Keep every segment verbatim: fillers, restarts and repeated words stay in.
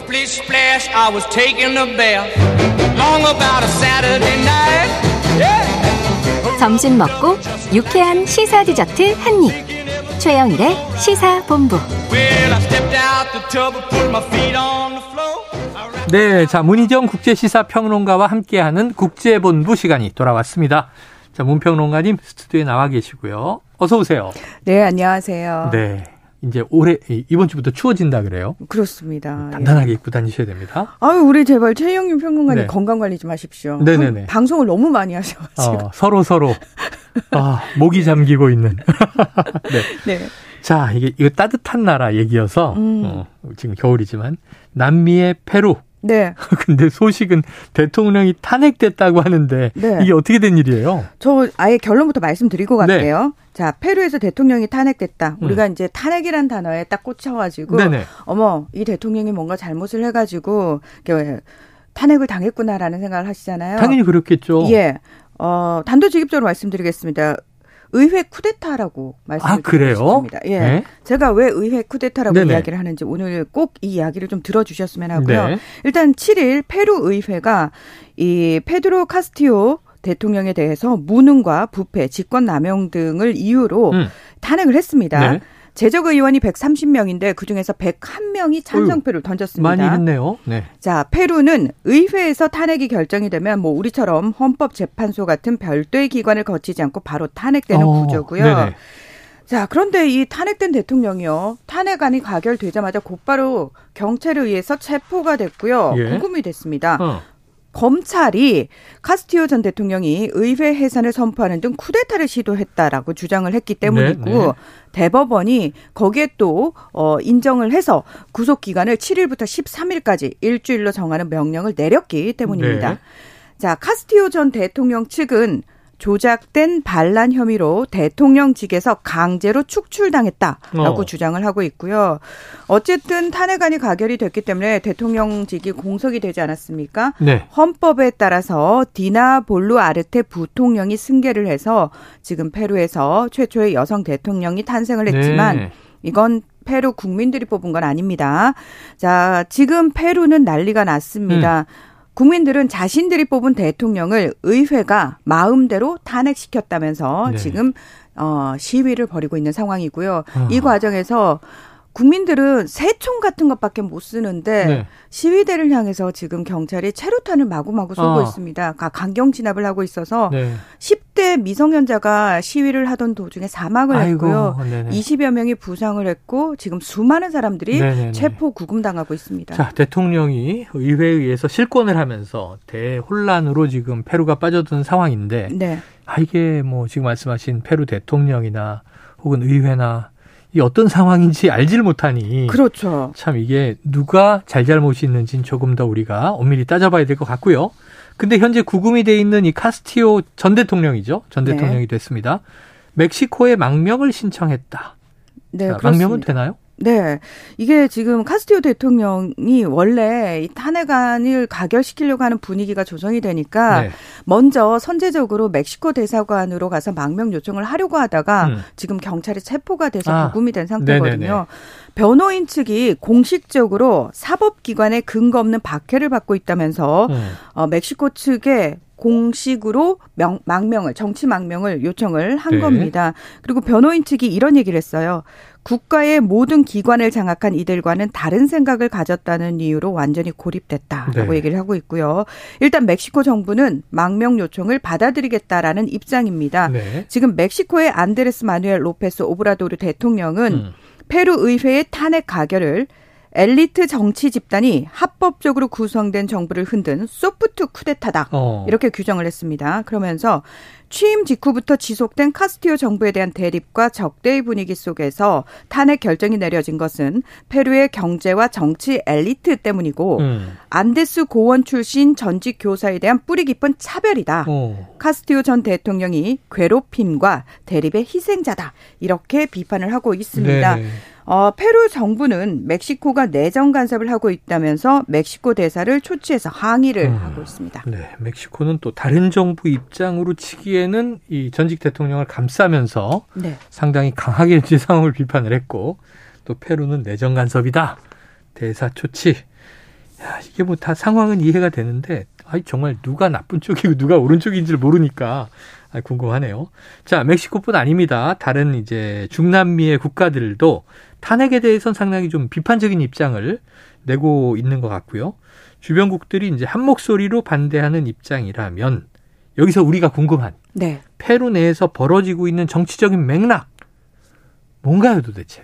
Splish splash, I was taking a bath. Long about a Saturday night. Yeah. 점심 먹고 유쾌한 시사 디저트 한 입. 최영일의 시사 본부. Well, I stepped out the tub and put my feet on the floor. 네, 자, 문희정 국제시사평론가와 함께하는 국제본부 시간이 돌아왔습니다. 자, 문평론가님 스튜디오에 나와 계시고요. 어서 오세요. 네, 안녕하세요. 네, 이제 올해 이번 주부터 추워진다 그래요. 그렇습니다. 단단하게 예. 입고 다니셔야 됩니다. 아유, 우리 제발 최영윤 평론가님 네. 건강 관리 좀 하십시오. 네네네. 방송을 너무 많이 하셔가지고 어, 서로 서로 아, 목이 잠기고 있는. 네. 네. 자, 이게 이거 따뜻한 나라 얘기여서 음. 어, 지금 겨울이지만 남미의 페루. 네. 근데 소식은 대통령이 탄핵됐다고 하는데 네. 이게 어떻게 된 일이에요? 저 아예 결론부터 말씀드리고 갈게요. 네. 자, 페루에서 대통령이 탄핵됐다. 우리가 음. 이제 탄핵이란 단어에 딱 꽂혀가지고 네네. 어머, 이 대통령이 뭔가 잘못을 해가지고 탄핵을 당했구나라는 생각을 하시잖아요. 당연히 그렇겠죠. 예. 어, 단도직입적으로 말씀드리겠습니다. 의회 쿠데타라고 말씀드리겠습니다. 아, 예. 네? 제가 왜 의회 쿠데타라고 네네. 이야기를 하는지 오늘 꼭 이 이야기를 좀 들어주셨으면 하고요. 네. 일단 칠 일 페루 의회가 이 페드로 카스티요 대통령에 대해서 무능과 부패, 직권남용 등을 이유로 음. 탄핵을 했습니다. 네. 재적 의원이 백삼십 명인데 그중에서 백일 명이 찬성표를 던졌습니다. 많이 했네요. 네. 자, 페루는 의회에서 탄핵이 결정이 되면 뭐 우리처럼 헌법재판소 같은 별도의 기관을 거치지 않고 바로 탄핵되는 오, 구조고요. 네네. 자, 그런데 이 탄핵된 대통령이요. 탄핵안이 가결되자마자 곧바로 경찰에 의해서 체포가 됐고요. 예. 구금이 됐습니다. 어. 검찰이 카스티요 전 대통령이 의회 해산을 선포하는 등 쿠데타를 시도했다라고 주장을 했기 때문이고 네, 네. 대법원이 거기에 또 인정을 해서 구속기간을 칠 일부터 십삼 일까지 일주일로 정하는 명령을 내렸기 때문입니다. 네. 자, 카스티요 전 대통령 측은 조작된 반란 혐의로 대통령직에서 강제로 축출당했다라고 어. 주장을 하고 있고요. 어쨌든 탄핵안이 가결이 됐기 때문에 대통령직이 공석이 되지 않았습니까? 네. 헌법에 따라서 디나 볼루 아르테 부통령이 승계를 해서 지금 페루에서 최초의 여성 대통령이 탄생을 했지만 네. 이건 페루 국민들이 뽑은 건 아닙니다. 자, 지금 페루는 난리가 났습니다. 음. 국민들은 자신들이 뽑은 대통령을 의회가 마음대로 탄핵시켰다면서 네. 지금 어, 시위를 벌이고 있는 상황이고요. 어. 이 과정에서 국민들은 새총 같은 것밖에 못 쓰는데 네. 시위대를 향해서 지금 경찰이 체류탄을 마구마구 쏘고 어. 있습니다. 강경 진압을 하고 있어서 네. 십 대 미성년자가 시위를 하던 도중에 사망을 아이고, 했고요. 네네. 이십여 명이 부상을 했고 지금 수많은 사람들이 네네네. 체포 구금당하고 있습니다. 자, 대통령이 의회에 의해서 실권을 하면서 대혼란으로 지금 페루가 빠져든 상황인데 네. 아, 이게 뭐 지금 말씀하신 페루 대통령이나 혹은 의회나 이 어떤 상황인지 알질 못하니. 그렇죠. 참 이게 누가 잘잘못이 있는지는 조금 더 우리가 엄밀히 따져봐야 될 것 같고요. 근데 현재 구금이 돼 있는 이 카스티요 전 대통령이죠. 전 대통령이 네. 됐습니다. 멕시코에 망명을 신청했다. 네, 자, 망명은 되나요? 네. 이게 지금 카스티요 대통령이 원래 이 탄핵안을 가결시키려고 하는 분위기가 조성이 되니까 네. 먼저 선제적으로 멕시코 대사관으로 가서 망명 요청을 하려고 하다가 음. 지금 경찰이 체포가 돼서 아, 구금이 된 상태거든요. 네네네. 변호인 측이 공식적으로 사법기관의 근거 없는 박해를 받고 있다면서 음. 어, 멕시코 측에 공식으로 명, 망명을, 정치 망명을 요청을 한 네. 겁니다. 그리고 변호인 측이 이런 얘기를 했어요. 국가의 모든 기관을 장악한 이들과는 다른 생각을 가졌다는 이유로 완전히 고립됐다라고 네. 얘기를 하고 있고요. 일단 멕시코 정부는 망명 요청을 받아들이겠다라는 입장입니다. 네. 지금 멕시코의 안드레스 마누엘 로페스 오브라도르 대통령은 음. 페루 의회의 탄핵 가결을 엘리트 정치 집단이 합법적으로 구성된 정부를 흔든 소프트 쿠데타다. 어. 이렇게 규정을 했습니다. 그러면서 취임 직후부터 지속된 카스티요 정부에 대한 대립과 적대의 분위기 속에서 탄핵 결정이 내려진 것은 페루의 경제와 정치 엘리트 때문이고 음. 안데스 고원 출신 전직 교사에 대한 뿌리 깊은 차별이다. 오. 카스티요 전 대통령이 괴롭힘과 대립의 희생자다. 이렇게 비판을 하고 있습니다. 네네. 어, 페루 정부는 멕시코가 내정 간섭을 하고 있다면서 멕시코 대사를 초치해서 항의를 음, 하고 있습니다. 네, 멕시코는 또 다른 정부 입장으로 치기에는 이 전직 대통령을 감싸면서 네. 상당히 강하게 상황을 비판을 했고 또 페루는 내정 간섭이다. 대사 초치. 야, 이게 뭐 다 상황은 이해가 되는데, 아이, 정말 누가 나쁜 쪽이고 누가 오른쪽인지를 모르니까, 아, 궁금하네요. 자, 멕시코뿐 아닙니다. 다른 이제 중남미의 국가들도 탄핵에 대해서는 상당히 좀 비판적인 입장을 내고 있는 것 같고요. 주변국들이 이제 한 목소리로 반대하는 입장이라면, 여기서 우리가 궁금한, 네. 페루 내에서 벌어지고 있는 정치적인 맥락, 뭔가요 도대체?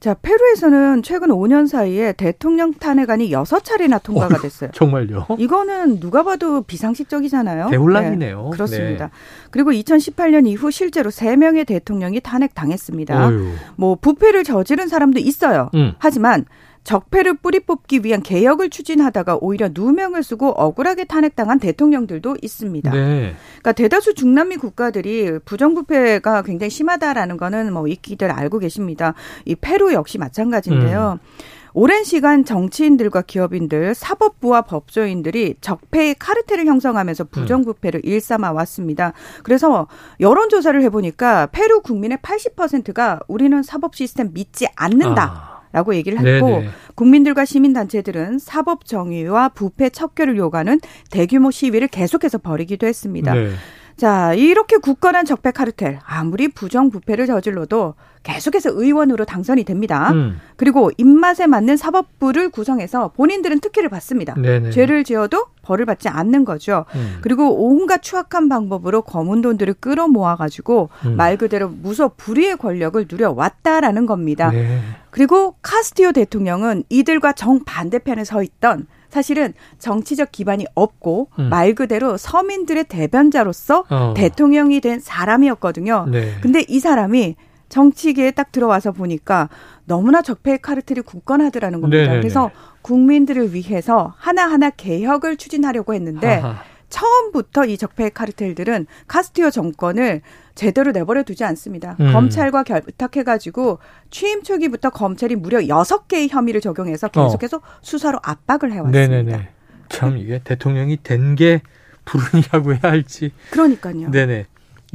자, 페루에서는 최근 오 년 사이에 대통령 탄핵안이 여섯 차례나 통과가 됐어요. 어휴, 정말요? 이거는 누가 봐도 비상식적이잖아요. 대혼란이네요. 네, 그렇습니다. 네. 그리고 이천십팔 년 이후 실제로 세 명의 대통령이 탄핵당했습니다. 어휴. 뭐 부패를 저지른 사람도 있어요. 음. 하지만 적폐를 뿌리 뽑기 위한 개혁을 추진하다가 오히려 누명을 쓰고 억울하게 탄핵당한 대통령들도 있습니다. 네. 그러니까 대다수 중남미 국가들이 부정부패가 굉장히 심하다라는 거는 뭐 익히들 알고 계십니다. 이 페루 역시 마찬가지인데요. 음. 오랜 시간 정치인들과 기업인들, 사법부와 법조인들이 적폐의 카르텔을 형성하면서 부정부패를 음. 일삼아 왔습니다. 그래서 여론조사를 해보니까 페루 국민의 팔십 퍼센트가 우리는 사법 시스템 믿지 않는다. 아. 라고 얘기를 했고 네네. 국민들과 시민단체들은 사법정의와 부패 척결을 요구하는 대규모 시위를 계속해서 벌이기도 했습니다. 네. 자, 이렇게 굳건한 적폐 카르텔 아무리 부정부패를 저질러도 계속해서 의원으로 당선이 됩니다. 음. 그리고 입맛에 맞는 사법부를 구성해서 본인들은 특혜를 받습니다. 네네. 죄를 지어도 벌을 받지 않는 거죠. 음. 그리고 온갖 추악한 방법으로 검은 돈들을 끌어모아가지고 음. 말 그대로 무소 불위의 권력을 누려왔다라는 겁니다. 네. 그리고 카스티요 대통령은 이들과 정반대편에 서 있던 사실은 정치적 기반이 없고 음. 말 그대로 서민들의 대변자로서 어. 대통령이 된 사람이었거든요. 네. 근데 이 사람이 정치계에 딱 들어와서 보니까 너무나 적폐의 카르텔이 굳건하더라는 겁니다. 네네네. 그래서 국민들을 위해서 하나하나 개혁을 추진하려고 했는데 아하. 처음부터 이 적폐의 카르텔들은 카스티요 정권을 제대로 내버려 두지 않습니다. 음. 검찰과 결탁해가지고 취임 초기부터 검찰이 무려 여섯 개의 혐의를 적용해서 계속해서 어. 수사로 압박을 해왔습니다. 네네네. 참 이게 대통령이 된 게 불운이라고 해야 할지. 그러니까요. 네네.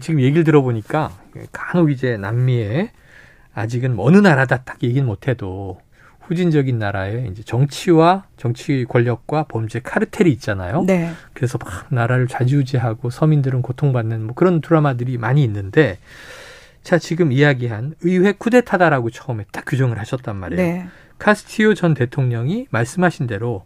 지금 얘기를 들어보니까 간혹 이제 남미에 아직은 어느 나라다 딱 얘기는 못해도 후진적인 나라에 이제 정치와 정치 권력과 범죄 카르텔이 있잖아요. 네. 그래서 막 나라를 좌지우지하고 서민들은 고통받는 뭐 그런 드라마들이 많이 있는데, 자, 지금 이야기한 의회 쿠데타다라고 처음에 딱 규정을 하셨단 말이에요. 네. 카스티요 전 대통령이 말씀하신 대로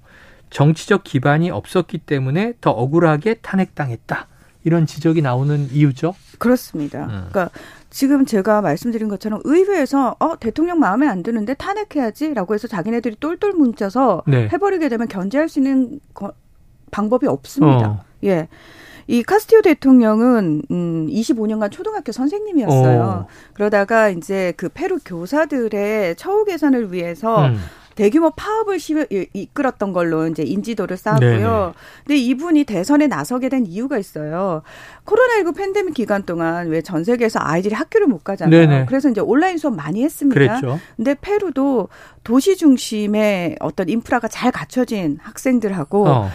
정치적 기반이 없었기 때문에 더 억울하게 탄핵당했다. 이런 지적이 나오는 이유죠. 그렇습니다. 음. 그러니까 지금 제가 말씀드린 것처럼 의회에서 어 대통령 마음에 안 드는데 탄핵해야지라고 해서 자기네들이 똘똘 뭉쳐서 네. 해버리게 되면 견제할 수 있는 거, 방법이 없습니다. 어. 예, 이 카스티요 대통령은 음, 이십오 년간 초등학교 선생님이었어요. 어. 그러다가 이제 그 페루 교사들의 처우 개선을 위해서 음. 대규모 파업을 시, 이끌었던 걸로 이제 인지도를 쌓았고요. 근데 이분이 대선에 나서게 된 이유가 있어요. 코로나십구 팬데믹 기간 동안 왜 전 세계에서 아이들이 학교를 못 가잖아요. 네네. 그래서 이제 온라인 수업 많이 했습니다. 그랬죠. 근데 페루도 도시 중심의 어떤 인프라가 잘 갖춰진 학생들하고 어.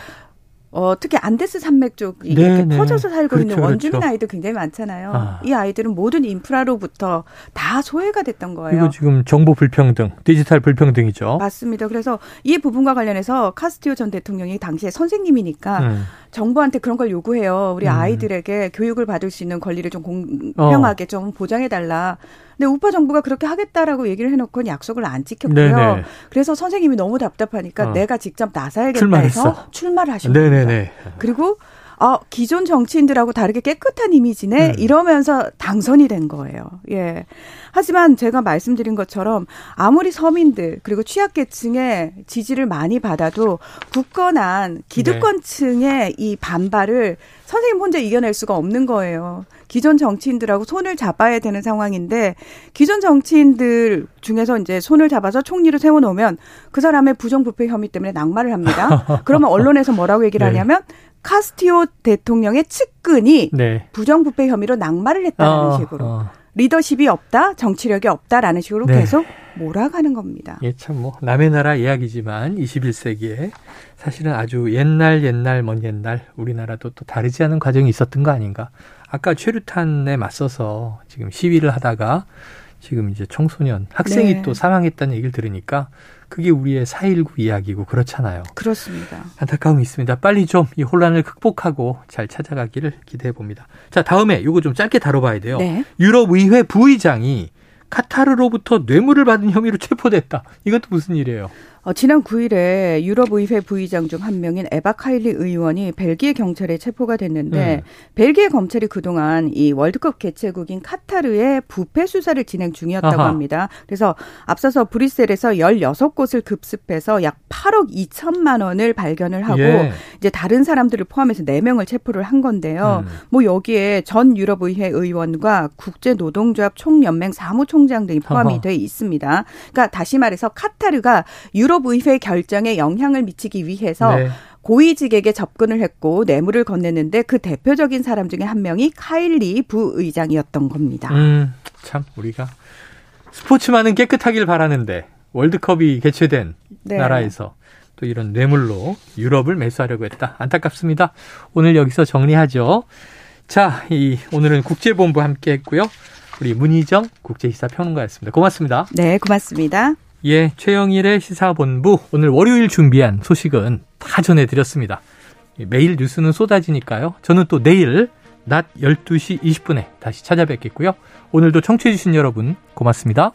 어, 특히 안데스 산맥 쪽이 네네. 이렇게 퍼져서 살고 그렇죠, 있는 원주민 그렇죠. 아이들 굉장히 많잖아요. 아. 이 아이들은 모든 인프라로부터 다 소외가 됐던 거예요. 이거 지금 정보 불평등, 디지털 불평등이죠. 맞습니다. 그래서 이 부분과 관련해서 카스티요 전 대통령이 당시에 선생님이니까 음. 정부한테 그런 걸 요구해요. 우리 음. 아이들에게 교육을 받을 수 있는 권리를 좀 공평하게 어. 좀 보장해달라. 근데 우파 정부가 그렇게 하겠다라고 얘기를 해놓고는 약속을 안 지켰고요. 네네. 그래서 선생님이 너무 답답하니까 어. 내가 직접 나서야겠다 출마했어. 해서 출마를 하신 네네네. 겁니다. 그리고 어, 기존 정치인들하고 다르게 깨끗한 이미지네 음. 이러면서 당선이 된 거예요. 예. 하지만 제가 말씀드린 것처럼 아무리 서민들 그리고 취약계층의 지지를 많이 받아도 굳건한 기득권층의 네. 이 반발을 선생님 혼자 이겨낼 수가 없는 거예요. 기존 정치인들하고 손을 잡아야 되는 상황인데 기존 정치인들 중에서 이제 손을 잡아서 총리를 세워놓으면 그 사람의 부정부패 혐의 때문에 낙마를 합니다. 그러면 언론에서 뭐라고 얘기를 네. 하냐면 카스티요 대통령의 측근이 네. 부정부패 혐의로 낙마를 했다는 어, 식으로. 어. 리더십이 없다, 정치력이 없다라는 식으로 네. 계속 몰아가는 겁니다. 예, 참 뭐 남의 나라 이야기지만 이십일 세기에 사실은 아주 옛날 옛날 먼 옛날 우리나라도 또 다르지 않은 과정이 있었던 거 아닌가. 아까 최루탄에 맞서서 지금 시위를 하다가 지금 이제 청소년, 학생이 네. 또 사망했다는 얘기를 들으니까 그게 우리의 사 일구 이야기고 그렇잖아요. 그렇습니다. 안타까움이 있습니다. 빨리 좀 이 혼란을 극복하고 잘 찾아가기를 기대해 봅니다. 자, 다음에 이거 좀 짧게 다뤄봐야 돼요. 네. 유럽의회 부의장이 카타르로부터 뇌물을 받은 혐의로 체포됐다. 이것도 무슨 일이에요? 어, 지난 구일에 유럽의회 부의장 중 한 명인 에바 카일리 의원이 벨기에 경찰에 체포가 됐는데 네. 벨기에 검찰이 그동안 이 월드컵 개최국인 카타르의 부패 수사를 진행 중이었다고 아하. 합니다. 그래서 앞서서 브뤼셀에서 열여섯 곳을 급습해서 약 팔억 이천만 원을 발견을 하고 예. 이제 다른 사람들을 포함해서 네 명을 체포를 한 건데요. 음. 뭐 여기에 전 유럽의회 의원과 국제노동조합 총연맹 사무총장 등이 포함이 돼 있습니다. 그러니까 다시 말해서 카타르가 유럽 유럽의회 결정에 영향을 미치기 위해서 네. 고위직에게 접근을 했고 뇌물을 건넸는데 그 대표적인 사람 중에 한 명이 카일리 부의장이었던 겁니다. 음, 참 우리가 스포츠만은 깨끗하길 바라는데 월드컵이 개최된 네. 나라에서 또 이런 뇌물로 유럽을 매수하려고 했다. 안타깝습니다. 오늘 여기서 정리하죠. 자, 이, 오늘은 국제본부 함께했고요. 우리 문희정 국제시사평론가였습니다. 고맙습니다. 네, 고맙습니다. 예, 최영일의 시사본부 오늘 월요일 준비한 소식은 다 전해드렸습니다. 매일 뉴스는 쏟아지니까요. 저는 또 내일 낮 열두 시 이십 분에 다시 찾아뵙겠고요. 오늘도 청취해주신 여러분 고맙습니다.